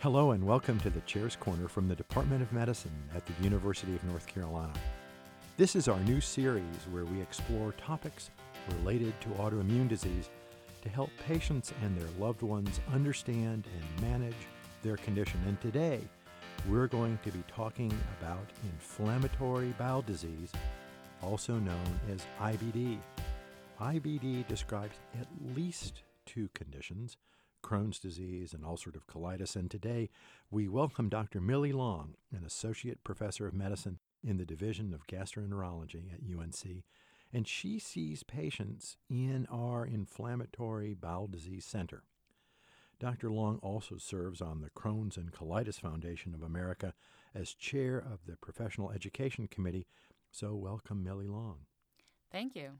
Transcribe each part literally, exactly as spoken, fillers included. Hello and welcome to the Chair's Corner from the Department of Medicine at the University of North Carolina. This is our new series where we explore topics related to autoimmune disease to help patients and their loved ones understand and manage their condition. And today, we're going to be talking about inflammatory bowel disease, also known as I B D. I B D describes at least two conditions, Crohn's disease and ulcerative colitis, and today we welcome Doctor Millie Long, an associate professor of medicine in the Division of Gastroenterology at U N C, and she sees patients in our Inflammatory Bowel Disease Center. Doctor Long also serves on the Crohn's and Colitis Foundation of America as chair of the Professional Education Committee, so welcome Millie Long. Thank you.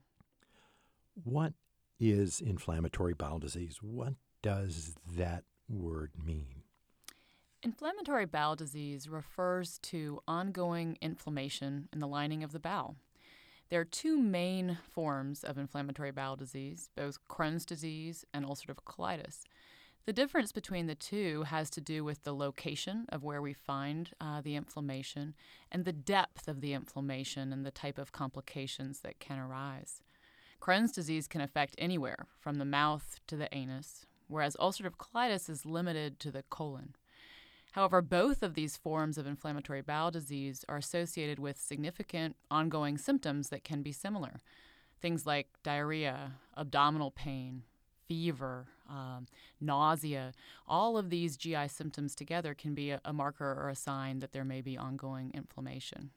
What is inflammatory bowel disease? What does that word mean? Inflammatory bowel disease refers to ongoing inflammation in the lining of the bowel. There are two main forms of inflammatory bowel disease, both Crohn's disease and ulcerative colitis. The difference between the two has to do with the location of where we find uh, the inflammation and the depth of the inflammation and the type of complications that can arise. Crohn's disease can affect anywhere from the mouth to the anus, whereas ulcerative colitis is limited to the colon. However, both of these forms of inflammatory bowel disease are associated with significant ongoing symptoms that can be similar. Things like diarrhea, abdominal pain, fever, um, nausea, all of these G I symptoms together can be a, a marker or a sign that there may be ongoing inflammation.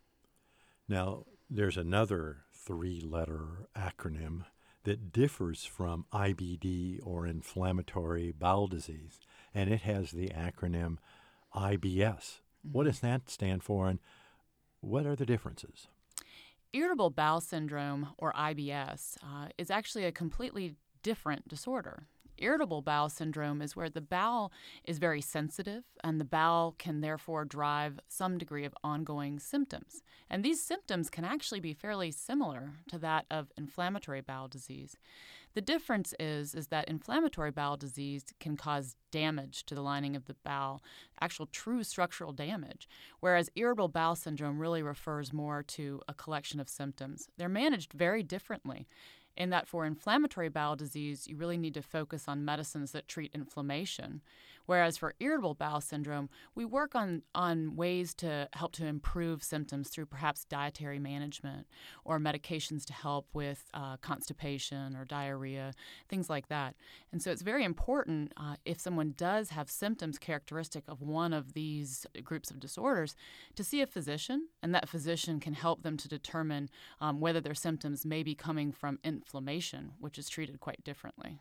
Now, there's another three-letter acronym that differs from I B D or inflammatory bowel disease, and it has the acronym I B S. Mm-hmm. What does that stand for, and what are the differences? Irritable bowel syndrome, or I B S, uh, is actually a completely different disorder. Irritable bowel syndrome is where the bowel is very sensitive, and the bowel can therefore drive some degree of ongoing symptoms. And these symptoms can actually be fairly similar to that of inflammatory bowel disease. The difference is, is that inflammatory bowel disease can cause damage to the lining of the bowel, actual true structural damage, whereas irritable bowel syndrome really refers more to a collection of symptoms. They're managed very differently, in that for inflammatory bowel disease, you really need to focus on medicines that treat inflammation. Whereas for irritable bowel syndrome, we work on, on ways to help to improve symptoms through perhaps dietary management or medications to help with uh, constipation or diarrhea, things like that. And so it's very important uh, if someone does have symptoms characteristic of one of these groups of disorders to see a physician, and that physician can help them to determine um, whether their symptoms may be coming from inflammation. inflammation, which is treated quite differently.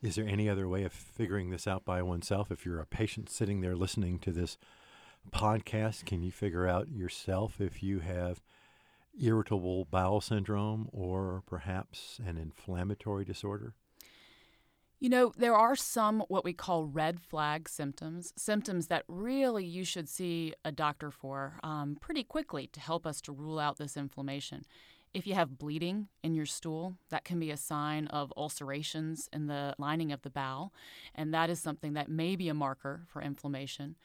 Is there any other way of figuring this out by oneself? If you're a patient sitting there listening to this podcast, can you figure out yourself if you have irritable bowel syndrome or perhaps an inflammatory disorder? You know, there are some what we call red flag symptoms, symptoms that really you should see a doctor for um, pretty quickly to help us to rule out this inflammation. If you have bleeding in your stool, that can be a sign of ulcerations in the lining of the bowel, and that is something that may be a marker for inflammation.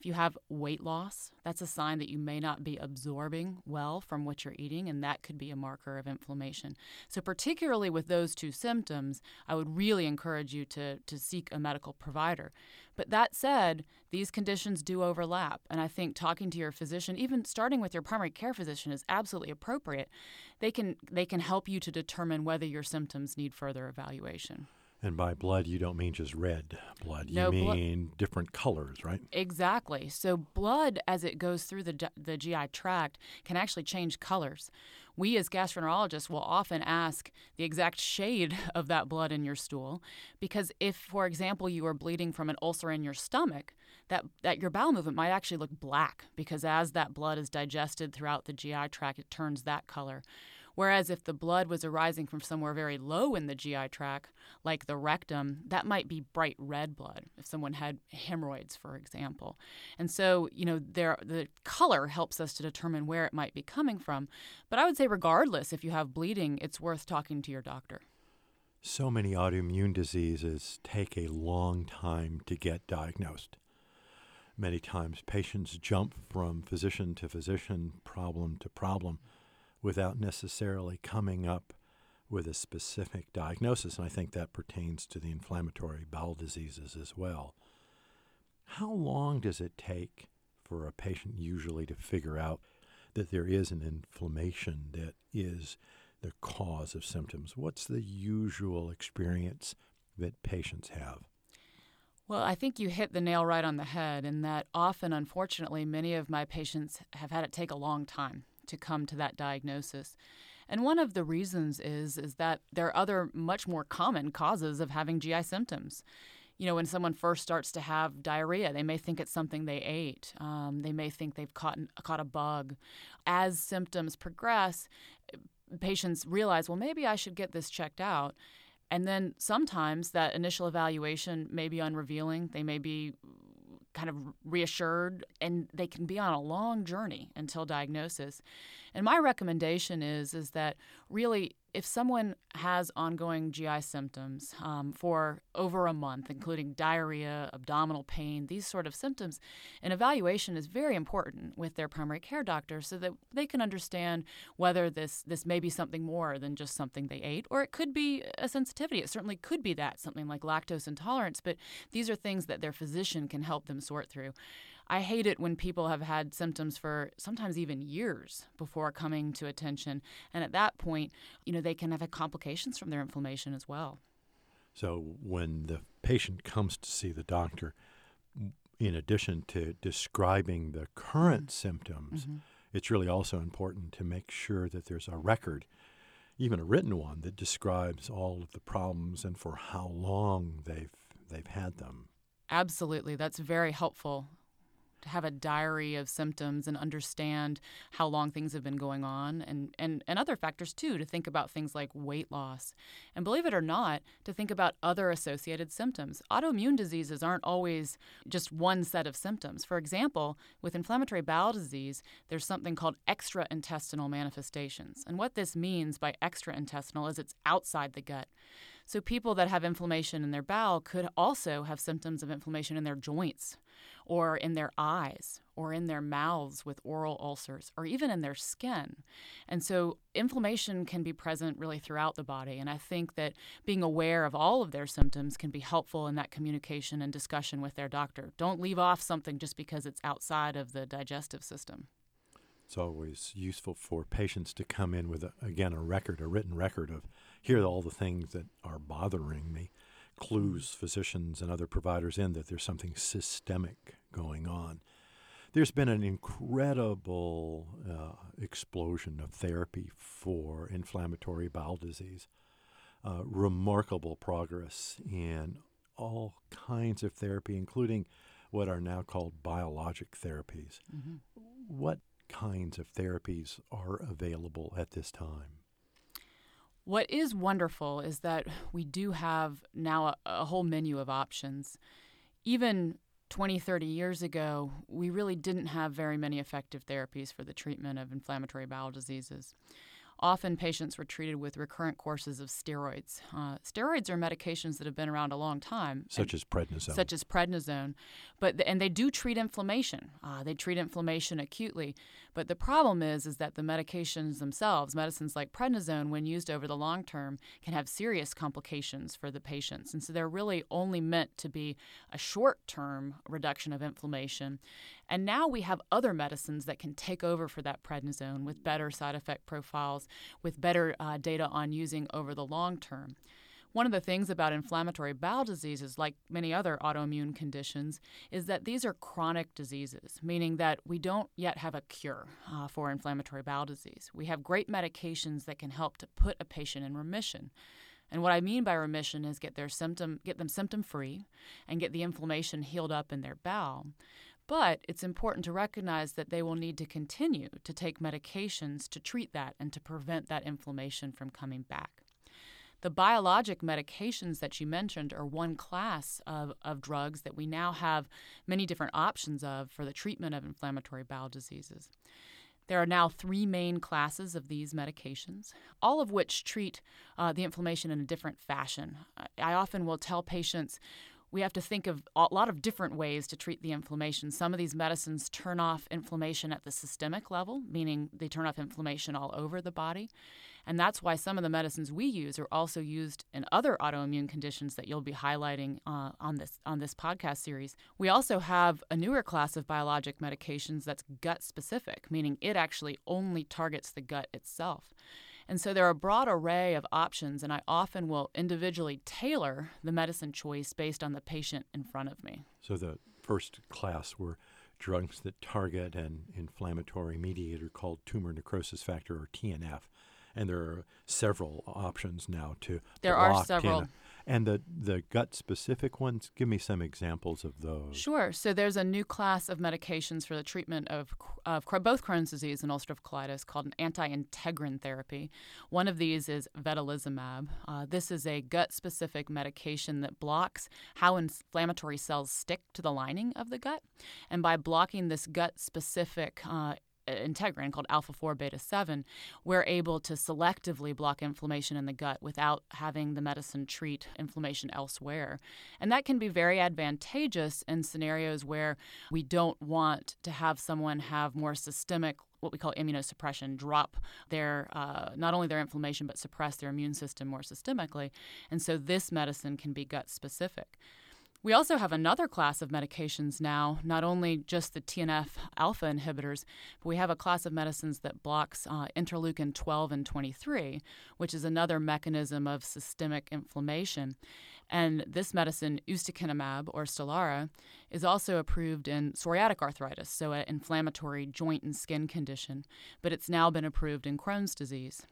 If you have weight loss, that's a sign that you may not be absorbing well from what you're eating, and that could be a marker of inflammation. So particularly with those two symptoms, I would really encourage you to, to seek a medical provider. But that said, these conditions do overlap, and I think talking to your physician, even starting with your primary care physician, is absolutely appropriate. They can, they can help you to determine whether your symptoms need further evaluation. And by blood, you don't mean just red blood. You no, mean blo- different colors, right? Exactly. So blood, as it goes through the the G I tract, can actually change colors. We as gastroenterologists will often ask the exact shade of that blood in your stool because if, for example, you are bleeding from an ulcer in your stomach, that, that your bowel movement might actually look black because as that blood is digested throughout the G I tract, it turns that color. Whereas if the blood was arising from somewhere very low in the G I tract, like the rectum, that might be bright red blood if someone had hemorrhoids, for example. And so, you know, there, the color helps us to determine where it might be coming from. But I would say regardless, if you have bleeding, it's worth talking to your doctor. So many autoimmune diseases take a long time to get diagnosed. Many times patients jump from physician to physician, problem to problem, without necessarily coming up with a specific diagnosis, and I think that pertains to the inflammatory bowel diseases as well. How long does it take for a patient usually to figure out that there is an inflammation that is the cause of symptoms? What's the usual experience that patients have? Well, I think you hit the nail right on the head in that often, unfortunately, many of my patients have had it take a long time to come to that diagnosis. And one of the reasons is, is that there are other much more common causes of having G I symptoms. You know, when someone first starts to have diarrhea, they may think it's something they ate. Um, they may think they've caught, caught a bug. As symptoms progress, patients realize, well, maybe I should get this checked out. And then sometimes that initial evaluation may be unrevealing. They may be kind of reassured, and they can be on a long journey until diagnosis. And my recommendation is, is that really if someone has ongoing G I symptoms um, for over a month, including diarrhea, abdominal pain, these sort of symptoms, an evaluation is very important with their primary care doctor so that they can understand whether this, this may be something more than just something they ate, or it could be a sensitivity. It certainly could be that, something like lactose intolerance, but these are things that their physician can help them sort through. I hate it when people have had symptoms for sometimes even years before coming to attention. And at that point, you know, they can have complications from their inflammation as well. So when the patient comes to see the doctor, in addition to describing the current symptoms, mm-hmm. it's really also important to make sure that there's a record, even a written one, that describes all of the problems and for how long they've they've had them. Absolutely. That's very helpful. To have a diary of symptoms and understand how long things have been going on, and, and, and other factors, too, to think about things like weight loss. And believe it or not, to think about other associated symptoms. Autoimmune diseases aren't always just one set of symptoms. For example, with inflammatory bowel disease, there's something called extraintestinal manifestations. And what this means by extraintestinal is it's outside the gut. So people that have inflammation in their bowel could also have symptoms of inflammation in their joints, or in their eyes, or in their mouths with oral ulcers, or even in their skin. And so inflammation can be present really throughout the body. And I think that being aware of all of their symptoms can be helpful in that communication and discussion with their doctor. Don't leave off something just because it's outside of the digestive system. It's always useful for patients to come in with, a, again, a record, a written record of, here are all the things that are bothering me. Clues physicians and other providers in that there's something systemic going on. There's been an incredible uh, explosion of therapy for inflammatory bowel disease, uh, remarkable progress in all kinds of therapy, including what are now called biologic therapies. Mm-hmm. What kinds of therapies are available at this time? What is wonderful is that we do have now a, a whole menu of options. Even twenty, thirty years ago, we really didn't have very many effective therapies for the treatment of inflammatory bowel diseases. Often patients were treated with recurrent courses of steroids. Uh, steroids are medications that have been around a long time. Such as prednisone. Such as prednisone. But the, and they do treat inflammation. Uh, they treat inflammation acutely. But the problem is, is that the medications themselves, medicines like prednisone, when used over the long term, can have serious complications for the patients. And so they're really only meant to be a short-term reduction of inflammation. And now we have other medicines that can take over for that prednisone with better side effect profiles, with better uh, data on using over the long term. One of the things about inflammatory bowel diseases, like many other autoimmune conditions, is that these are chronic diseases, meaning that we don't yet have a cure uh, for inflammatory bowel disease. We have great medications that can help to put a patient in remission. And what I mean by remission is get their symptom, get them symptom-free and get the inflammation healed up in their bowel. But it's important to recognize that they will need to continue to take medications to treat that and to prevent that inflammation from coming back. The biologic medications that you mentioned are one class of, of drugs that we now have many different options of for the treatment of inflammatory bowel diseases. There are now three main classes of these medications, all of which treat uh, the inflammation in a different fashion. I often will tell patients, we have to think of a lot of different ways to treat the inflammation. Some of these medicines turn off inflammation at the systemic level, meaning they turn off inflammation all over the body. And that's why some of the medicines we use are also used in other autoimmune conditions that you'll be highlighting uh, on this on this podcast series. We also have a newer class of biologic medications that's gut-specific, meaning it actually only targets the gut itself. And so there are a broad array of options, and I often will individually tailor the medicine choice based on the patient in front of me. So the first class were drugs that target an inflammatory mediator called tumor necrosis factor, or T N F, and there are several options now to there block are several. T N F. And the, the gut-specific ones, give me some examples of those. Sure. So there's a new class of medications for the treatment of, of both Crohn's disease and ulcerative colitis called an anti-integrin therapy. One of these is vedolizumab. Uh, this is a gut-specific medication that blocks how inflammatory cells stick to the lining of the gut. And by blocking this gut-specific uh integrin called alpha four beta seven, we're able to selectively block inflammation in the gut without having the medicine treat inflammation elsewhere. And that can be very advantageous in scenarios where we don't want to have someone have more systemic, what we call immunosuppression, drop their uh, not only their inflammation but suppress their immune system more systemically. And so this medicine can be gut specific. We also have another class of medications now, not only just the T N F alpha inhibitors, but we have a class of medicines that blocks uh, interleukin twelve and twenty-three, which is another mechanism of systemic inflammation. And this medicine, ustekinumab or Stelara, is also approved in psoriatic arthritis, so an inflammatory joint and skin condition, but it's now been approved in Crohn's disease.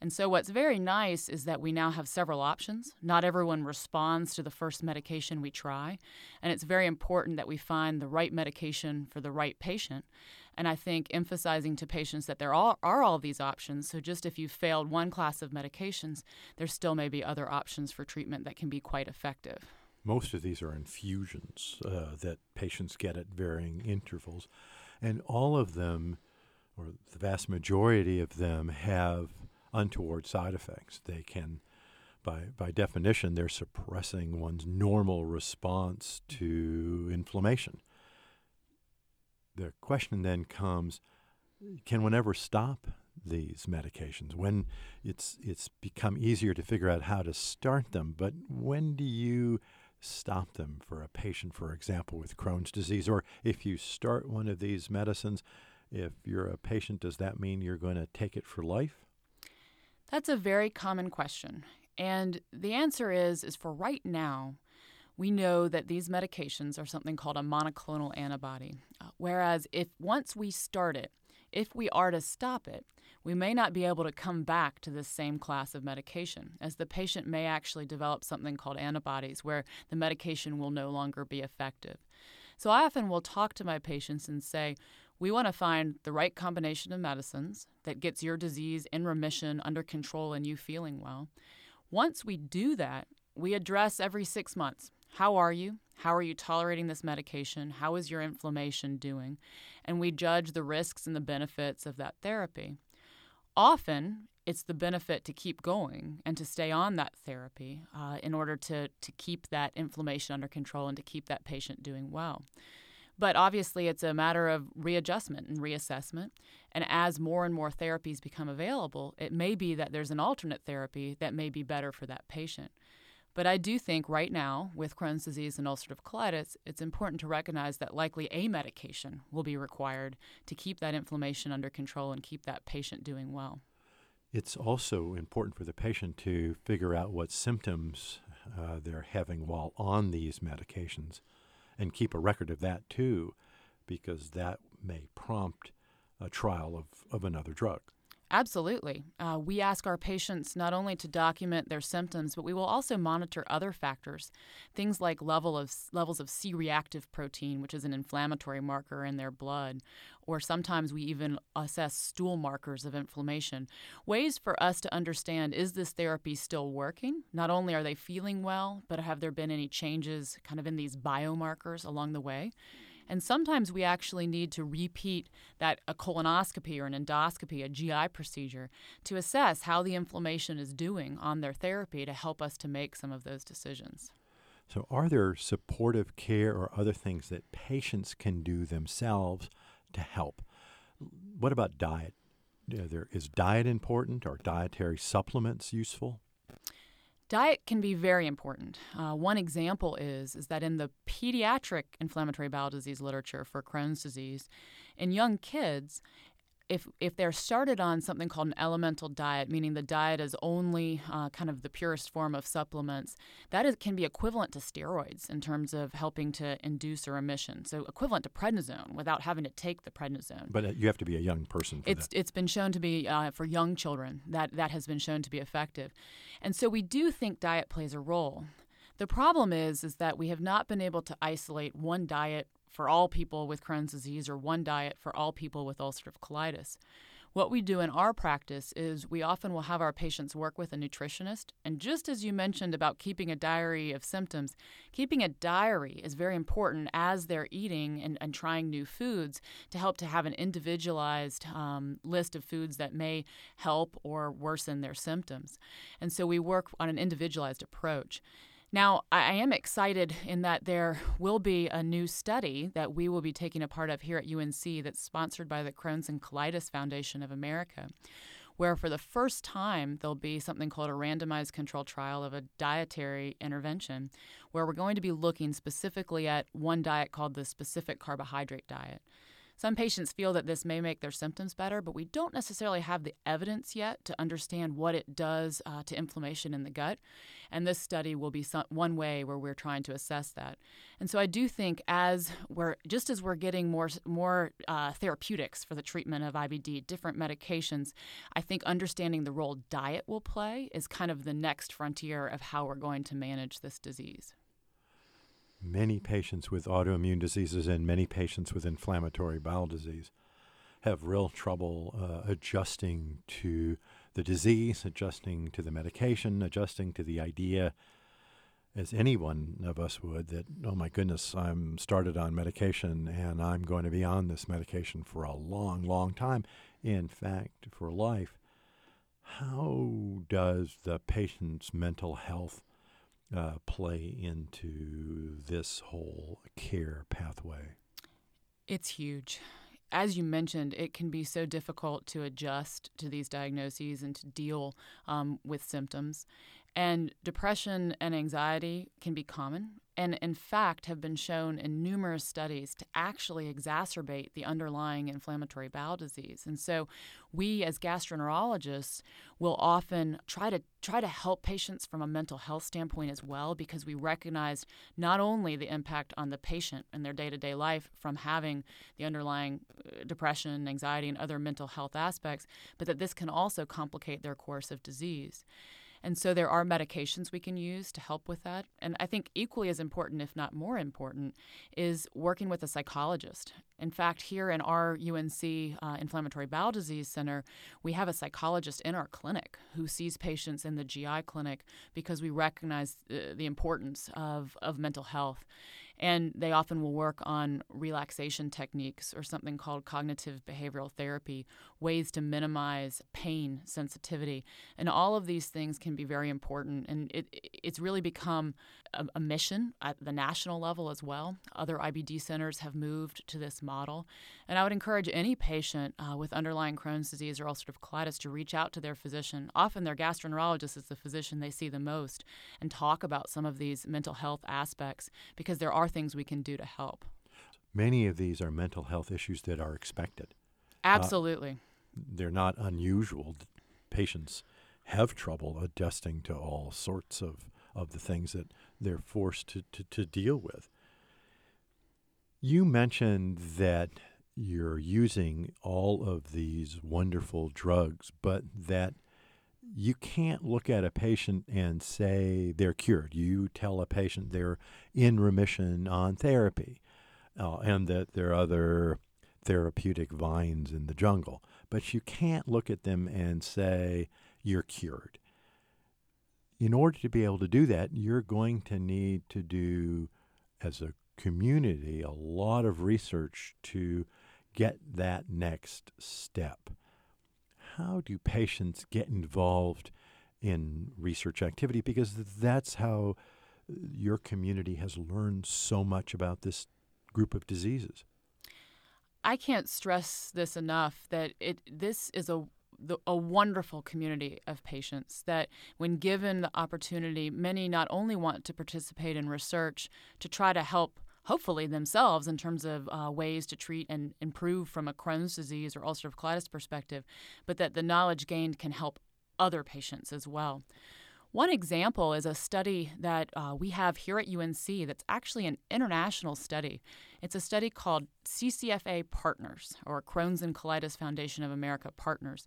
And so what's very nice is that we now have several options. Not everyone responds to the first medication we try, and it's very important that we find the right medication for the right patient. And I think emphasizing to patients that there are, are all these options, so just if you've failed one class of medications, there still may be other options for treatment that can be quite effective. Most of these are infusions uh, that patients get at varying intervals, and all of them, or the vast majority of them, have untoward side effects. They can, by by definition, they're suppressing one's normal response to inflammation. The question then comes, can one ever stop these medications? When it's it's become easier to figure out how to start them, but when do you stop them for a patient, for example, with Crohn's disease? Or if you start one of these medicines, if you're a patient, does that mean you're going to take it for life? That's a very common question. And the answer is, is for right now, we know that these medications are something called a monoclonal antibody. Uh, whereas if once we start it, if we are to stop it, we may not be able to come back to this same class of medication, as the patient may actually develop something called antibodies where the medication will no longer be effective. So I often will talk to my patients and say, we want to find the right combination of medicines that gets your disease in remission, under control, and you feeling well. Once we do that, we address every six months. How are you? How are you tolerating this medication? How is your inflammation doing? And we judge the risks and the benefits of that therapy. Often, it's the benefit to keep going and to stay on that therapy uh, in order to, to keep that inflammation under control and to keep that patient doing well. But obviously, it's a matter of readjustment and reassessment. And as more and more therapies become available, it may be that there's an alternate therapy that may be better for that patient. But I do think right now, with Crohn's disease and ulcerative colitis, it's important to recognize that likely a medication will be required to keep that inflammation under control and keep that patient doing well. It's also important for the patient to figure out what symptoms uh, they're having while on these medications, and keep a record of that too, because that may prompt a trial of, of another drug. Absolutely. Uh, we ask our patients not only to document their symptoms, but we will also monitor other factors, things like level of levels of C-reactive protein, which is an inflammatory marker in their blood, or sometimes we even assess stool markers of inflammation, ways for us to understand, is this therapy still working? Not only are they feeling well, but have there been any changes kind of in these biomarkers along the way? And sometimes we actually need to repeat that a colonoscopy or an endoscopy, a G I procedure, to assess how the inflammation is doing on their therapy to help us to make some of those decisions. So are there supportive care or other things that patients can do themselves to help? What about diet? Is diet important? Are dietary supplements useful? Diet can be very important. Uh, one example is, is that in the pediatric inflammatory bowel disease literature for Crohn's disease, in young kids, if if they're started on something called an elemental diet, meaning the diet is only uh, kind of the purest form of supplements, that is, can be equivalent to steroids in terms of helping to induce or emission. So equivalent to prednisone without having to take the prednisone. But uh, you have to be a young person for it's, that. It's been shown to be, uh, for young children, that, that has been shown to be effective. And so we do think diet plays a role. The problem is, is that we have not been able to isolate one diet for all people with Crohn's disease or one diet for all people with ulcerative colitis. What we do in our practice is we often will have our patients work with a nutritionist. And just as you mentioned about keeping a diary of symptoms, keeping a diary is very important as they're eating and, and trying new foods to help to have an individualized um, list of foods that may help or worsen their symptoms. And so we work on an individualized approach. Now, I am excited in that there will be a new study that we will be taking a part of here at U N C that's sponsored by the Crohn's and Colitis Foundation of America, where for the first time there'll be something called a randomized controlled trial of a dietary intervention, where we're going to be looking specifically at one diet called the specific carbohydrate diet. Some patients feel that this may make their symptoms better, but we don't necessarily have the evidence yet to understand what it does uh, to inflammation in the gut. And this study will be some, one way where we're trying to assess that. And so I do think as we're just as we're getting more more uh, therapeutics for the treatment of I B D, different medications, I think understanding the role diet will play is kind of the next frontier of how we're going to manage this disease. Many patients with autoimmune diseases and many patients with inflammatory bowel disease have real trouble uh, adjusting to the disease, adjusting to the medication, adjusting to the idea, as any one of us would, that, oh my goodness, I'm started on medication and I'm going to be on this medication for a long, long time, in fact, for life. How does the patient's mental health Uh, play into this whole care pathway? It's huge. As you mentioned, it can be so difficult to adjust to these diagnoses and to deal um, with symptoms. And depression and anxiety can be common, and in fact have been shown in numerous studies to actually exacerbate the underlying inflammatory bowel disease. And so we as gastroenterologists will often try to try to help patients from a mental health standpoint as well, because we recognize not only the impact on the patient and their day-to-day life from having the underlying depression, anxiety, and other mental health aspects, but that this can also complicate their course of disease. And so there are medications we can use to help with that. And I think equally as important, if not more important, is working with a psychologist. In fact, here in our U N C uh, Inflammatory Bowel Disease Center, we have a psychologist in our clinic who sees patients in the G I clinic because we recognize uh, the importance of, of mental health. And they often will work on relaxation techniques or something called cognitive behavioral therapy, ways to minimize pain sensitivity. And all of these things can be very important. And it, it's really become a, a mission at the national level as well. Other I B D centers have moved to this model. And I would encourage any patient uh, with underlying Crohn's disease or ulcerative colitis to reach out to their physician. Often their gastroenterologist is the physician they see the most, and talk about some of these mental health aspects, because there are things we can do to help. Many of these are mental health issues that are expected. Absolutely. Uh, they're not unusual. Patients have trouble adjusting to all sorts of, of the things that they're forced to, to, to deal with. You mentioned that you're using all of these wonderful drugs, but that you can't look at a patient and say they're cured. You tell a patient they're in remission on therapy uh, and that there are other therapeutic vines in the jungle. But you can't look at them and say you're cured. In order to be able to do that, you're going to need to do, as a community, a lot of research to get that next step. How do patients get involved in research activity? Because that's how your community has learned so much about this group of diseases. I can't stress this enough, that it this is a The, a wonderful community of patients that, when given the opportunity, many not only want to participate in research to try to help, hopefully, themselves in terms of uh, ways to treat and improve from a Crohn's disease or ulcerative colitis perspective, but that the knowledge gained can help other patients as well. One example is a study that uh, we have here at U N C that's actually an international study. It's a study called C C F A Partners, or Crohn's and Colitis Foundation of America Partners.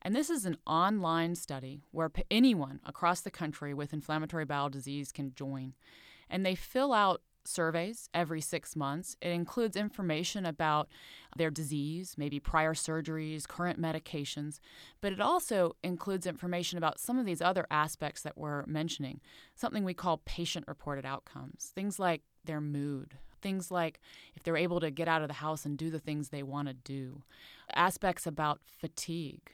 And this is an online study where p- anyone across the country with inflammatory bowel disease can join. And they fill out surveys every six months. It includes information about their disease, maybe prior surgeries, current medications, but it also includes information about some of these other aspects that we're mentioning, something we call patient-reported outcomes, things like their mood, things like if they're able to get out of the house and do the things they want to do, aspects about fatigue,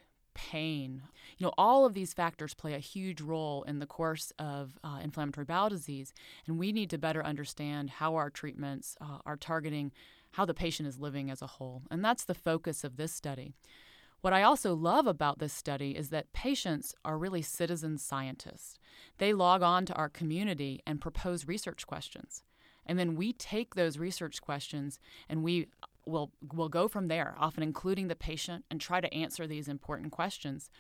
pain. You know, all of these factors play a huge role in the course of uh, inflammatory bowel disease, and we need to better understand how our treatments uh, are targeting how the patient is living as a whole. And that's the focus of this study. What I also love about this study is that patients are really citizen scientists. They log on to our community and propose research questions. And then we take those research questions and we We'll, we'll go from there, often including the patient, and try to answer these important questions.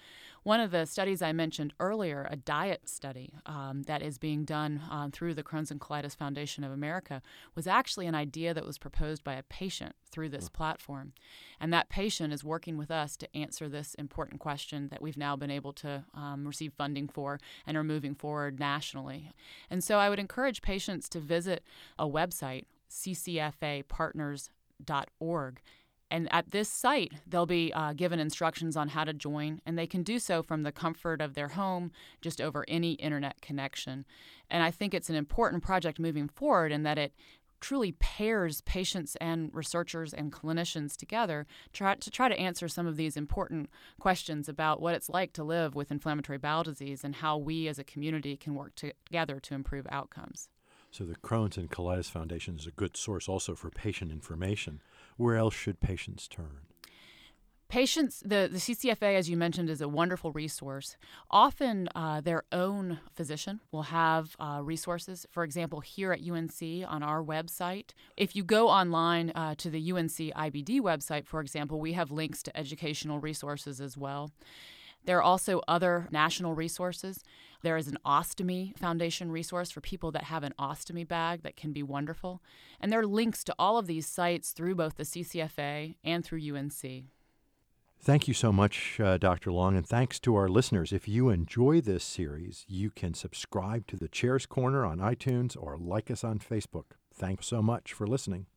One of the studies I mentioned earlier, a diet study um, that is being done uh, through the Crohn's and Colitis Foundation of America, was actually an idea that was proposed by a patient through this platform. And that patient is working with us to answer this important question that we've now been able to um, receive funding for and are moving forward nationally. And so I would encourage patients to visit a website, C C F A Partners dot com. Dot org. And at this site, they'll be uh, given instructions on how to join, and they can do so from the comfort of their home, just over any internet connection. And I think it's an important project moving forward in that it truly pairs patients and researchers and clinicians together try, to try to answer some of these important questions about what it's like to live with inflammatory bowel disease and how we as a community can work together to improve outcomes. So the Crohn's and Colitis Foundation is a good source also for patient information. Where else should patients turn? Patients, the, the C C F A, as you mentioned, is a wonderful resource. Often uh, their own physician will have uh, resources. For example, here at U N C on our website, if you go online uh, to the U N C I B D website, for example, we have links to educational resources as well. There are also other national resources. There is an ostomy foundation resource for people that have an ostomy bag that can be wonderful. And there are links to all of these sites through both the C C F A and through U N C. Thank you so much, uh, Doctor Long, and thanks to our listeners. If you enjoy this series, you can subscribe to The Chair's Corner on iTunes or like us on Facebook. Thanks so much for listening.